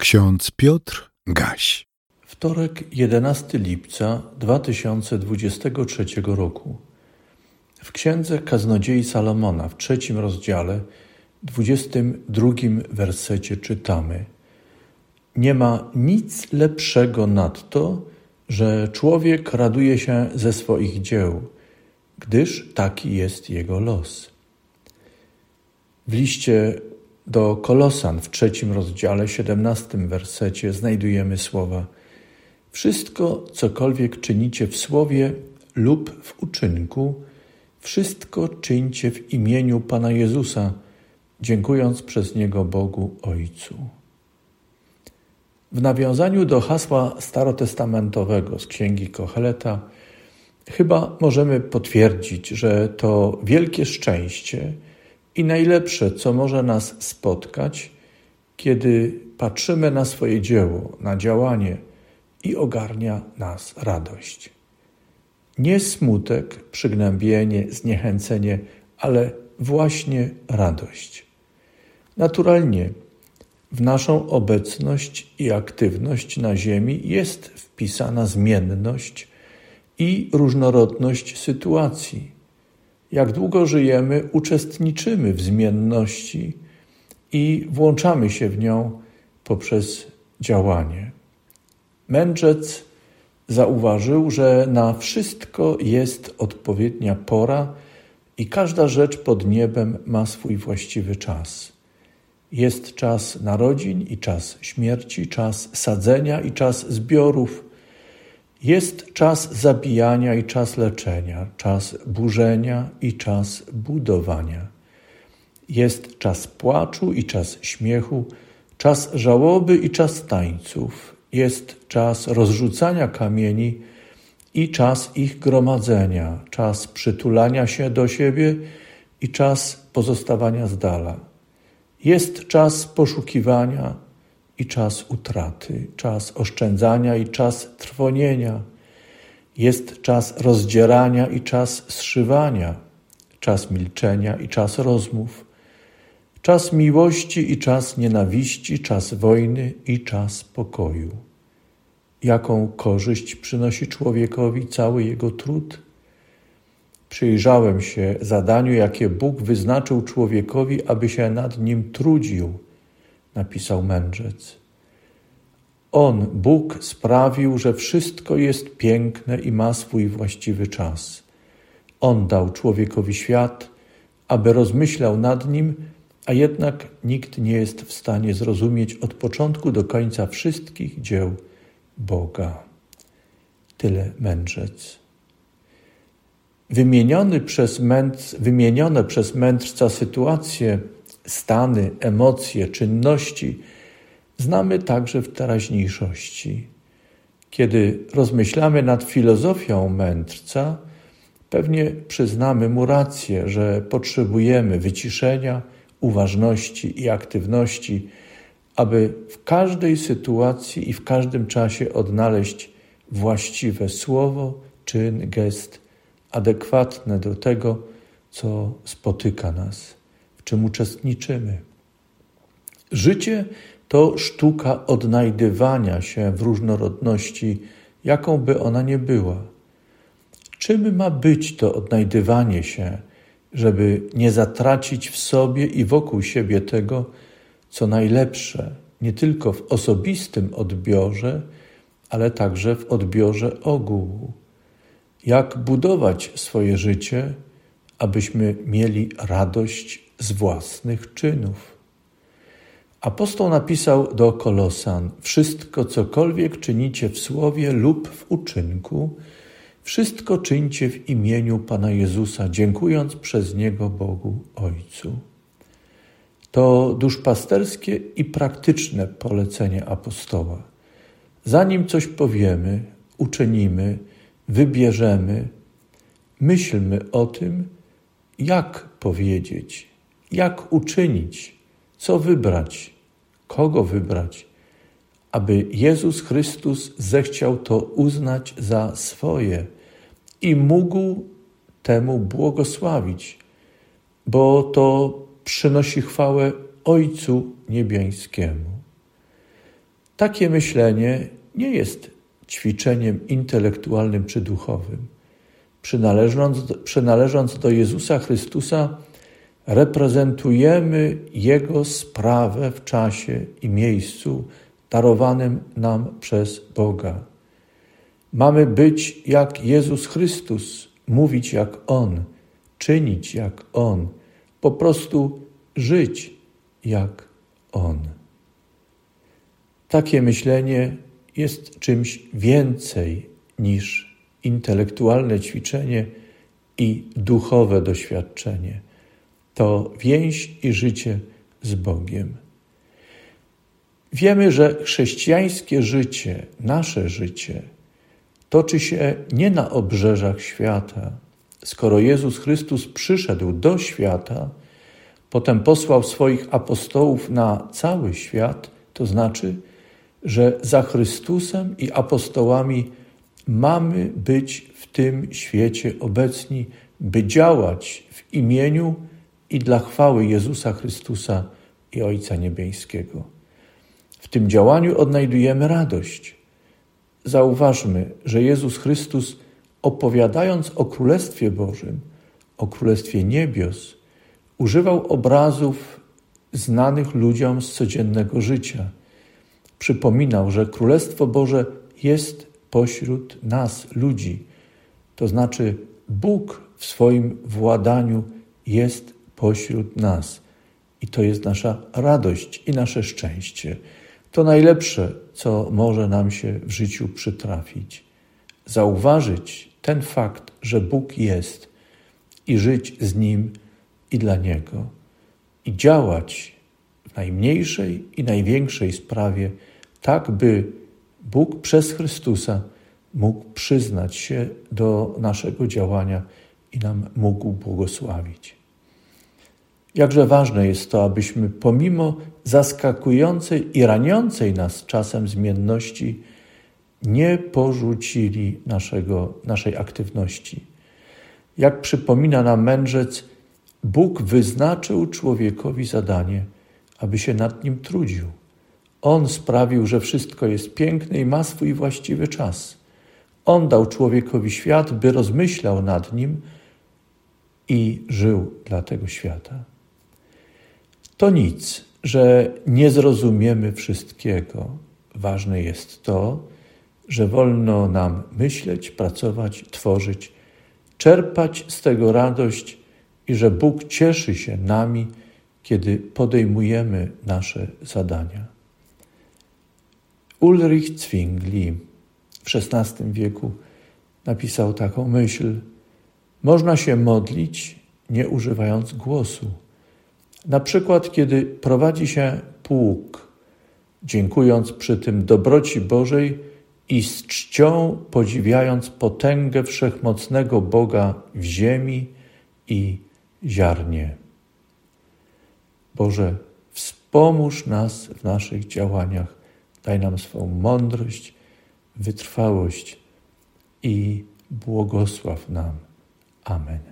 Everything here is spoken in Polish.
Ksiądz Piotr Gaś. Wtorek, 11 lipca 2023 roku. W Księdze Kaznodziei Salomona w 3 rozdziale, 22 wersecie czytamy: Nie ma nic lepszego nadto, że człowiek raduje się ze swoich dzieł, gdyż taki jest jego los. W liście do Kolosan w 3 rozdziale, 17 wersecie znajdujemy słowa: Wszystko, cokolwiek czynicie w słowie lub w uczynku, wszystko czyńcie w imieniu Pana Jezusa, dziękując przez Niego Bogu Ojcu. W nawiązaniu do hasła starotestamentowego z Księgi Koheleta chyba możemy potwierdzić, że to wielkie szczęście i najlepsze, co może nas spotkać, kiedy patrzymy na swoje dzieło, na działanie i ogarnia nas radość. Nie smutek, przygnębienie, zniechęcenie, ale właśnie radość. Naturalnie w naszą obecność i aktywność na ziemi jest wpisana zmienność i różnorodność sytuacji. Jak długo żyjemy, uczestniczymy w zmienności i włączamy się w nią poprzez działanie. Mędrzec zauważył, że na wszystko jest odpowiednia pora i każda rzecz pod niebem ma swój właściwy czas. Jest czas narodzin i czas śmierci, czas sadzenia i czas zbiorów. Jest czas zabijania i czas leczenia, czas burzenia i czas budowania. Jest czas płaczu i czas śmiechu, czas żałoby i czas tańców. Jest czas rozrzucania kamieni i czas ich gromadzenia, czas przytulania się do siebie i czas pozostawania z dala. Jest czas poszukiwania i czas utraty, czas oszczędzania i czas trwonienia. Jest czas rozdzierania i czas zszywania, czas milczenia i czas rozmów, czas miłości i czas nienawiści, czas wojny i czas pokoju. Jaką korzyść przynosi człowiekowi cały jego trud? Przyjrzałem się zadaniu, jakie Bóg wyznaczył człowiekowi, aby się nad nim trudził, napisał mędrzec. On, Bóg, sprawił, że wszystko jest piękne i ma swój właściwy czas. On dał człowiekowi świat, aby rozmyślał nad nim, a jednak nikt nie jest w stanie zrozumieć od początku do końca wszystkich dzieł Boga. Tyle mędrzec. Wymienione przez mędrca sytuacje, stany, emocje, czynności znamy także w teraźniejszości. Kiedy rozmyślamy nad filozofią mędrca, pewnie przyznamy mu rację, że potrzebujemy wyciszenia, uważności i aktywności, aby w każdej sytuacji i w każdym czasie odnaleźć właściwe słowo, czyn, gest adekwatne do tego, co spotyka nas, w czym uczestniczymy. Życie to sztuka odnajdywania się w różnorodności, jaką by ona nie była. Czym ma być to odnajdywanie się, żeby nie zatracić w sobie i wokół siebie tego, co najlepsze, nie tylko w osobistym odbiorze, ale także w odbiorze ogółu? Jak budować swoje życie, abyśmy mieli radość z własnych czynów? Apostoł napisał do Kolosan: Wszystko, cokolwiek czynicie w słowie lub w uczynku, wszystko czyńcie w imieniu Pana Jezusa, dziękując przez Niego Bogu Ojcu. To duszpasterskie i praktyczne polecenie apostoła. Zanim coś powiemy, uczynimy, wybierzemy, myślmy o tym, jak powiedzieć, jak uczynić, co wybrać, kogo wybrać, aby Jezus Chrystus zechciał to uznać za swoje i mógł temu błogosławić, bo to przynosi chwałę Ojcu Niebieskiemu. Takie myślenie nie jest ćwiczeniem intelektualnym czy duchowym. Przynależąc do Jezusa Chrystusa, reprezentujemy Jego sprawę w czasie i miejscu darowanym nam przez Boga. Mamy być jak Jezus Chrystus, mówić jak On, czynić jak On, po prostu żyć jak On. Takie myślenie jest czymś więcej niż intelektualne ćwiczenie i duchowe doświadczenie. To więź i życie z Bogiem. Wiemy, że chrześcijańskie życie, nasze życie, toczy się nie na obrzeżach świata. Skoro Jezus Chrystus przyszedł do świata, potem posłał swoich apostołów na cały świat, to znaczy, że za Chrystusem i apostołami mamy być w tym świecie obecni, by działać w imieniu i dla chwały Jezusa Chrystusa i Ojca Niebieskiego. W tym działaniu odnajdujemy radość. Zauważmy, że Jezus Chrystus, opowiadając o Królestwie Bożym, o Królestwie Niebios, używał obrazów znanych ludziom z codziennego życia. Przypominał, że Królestwo Boże jest pośród nas, ludzi. To znaczy Bóg w swoim władaniu jest pośród nas. I to jest nasza radość i nasze szczęście. To najlepsze, co może nam się w życiu przytrafić. Zauważyć ten fakt, że Bóg jest i żyć z Nim i dla Niego. I działać w najmniejszej i największej sprawie tak, by Bóg przez Chrystusa mógł przyznać się do naszego działania i nam mógł błogosławić. Jakże ważne jest to, abyśmy pomimo zaskakującej i raniącej nas czasem zmienności nie porzucili naszej aktywności. Jak przypomina nam mędrzec, Bóg wyznaczył człowiekowi zadanie, aby się nad nim trudził. On sprawił, że wszystko jest piękne i ma swój właściwy czas. On dał człowiekowi świat, by rozmyślał nad nim i żył dla tego świata. To nic, że nie zrozumiemy wszystkiego. Ważne jest to, że wolno nam myśleć, pracować, tworzyć, czerpać z tego radość i że Bóg cieszy się nami, kiedy podejmujemy nasze zadania. Ulrich Zwingli w XVI wieku napisał taką myśl: można się modlić, nie używając głosu. Na przykład, kiedy prowadzi się pług, dziękując przy tym dobroci Bożej i z czcią podziwiając potęgę wszechmocnego Boga w ziemi i ziarnie. Boże, wspomóż nas w naszych działaniach. Daj nam swą mądrość, wytrwałość i błogosław nam. Amen.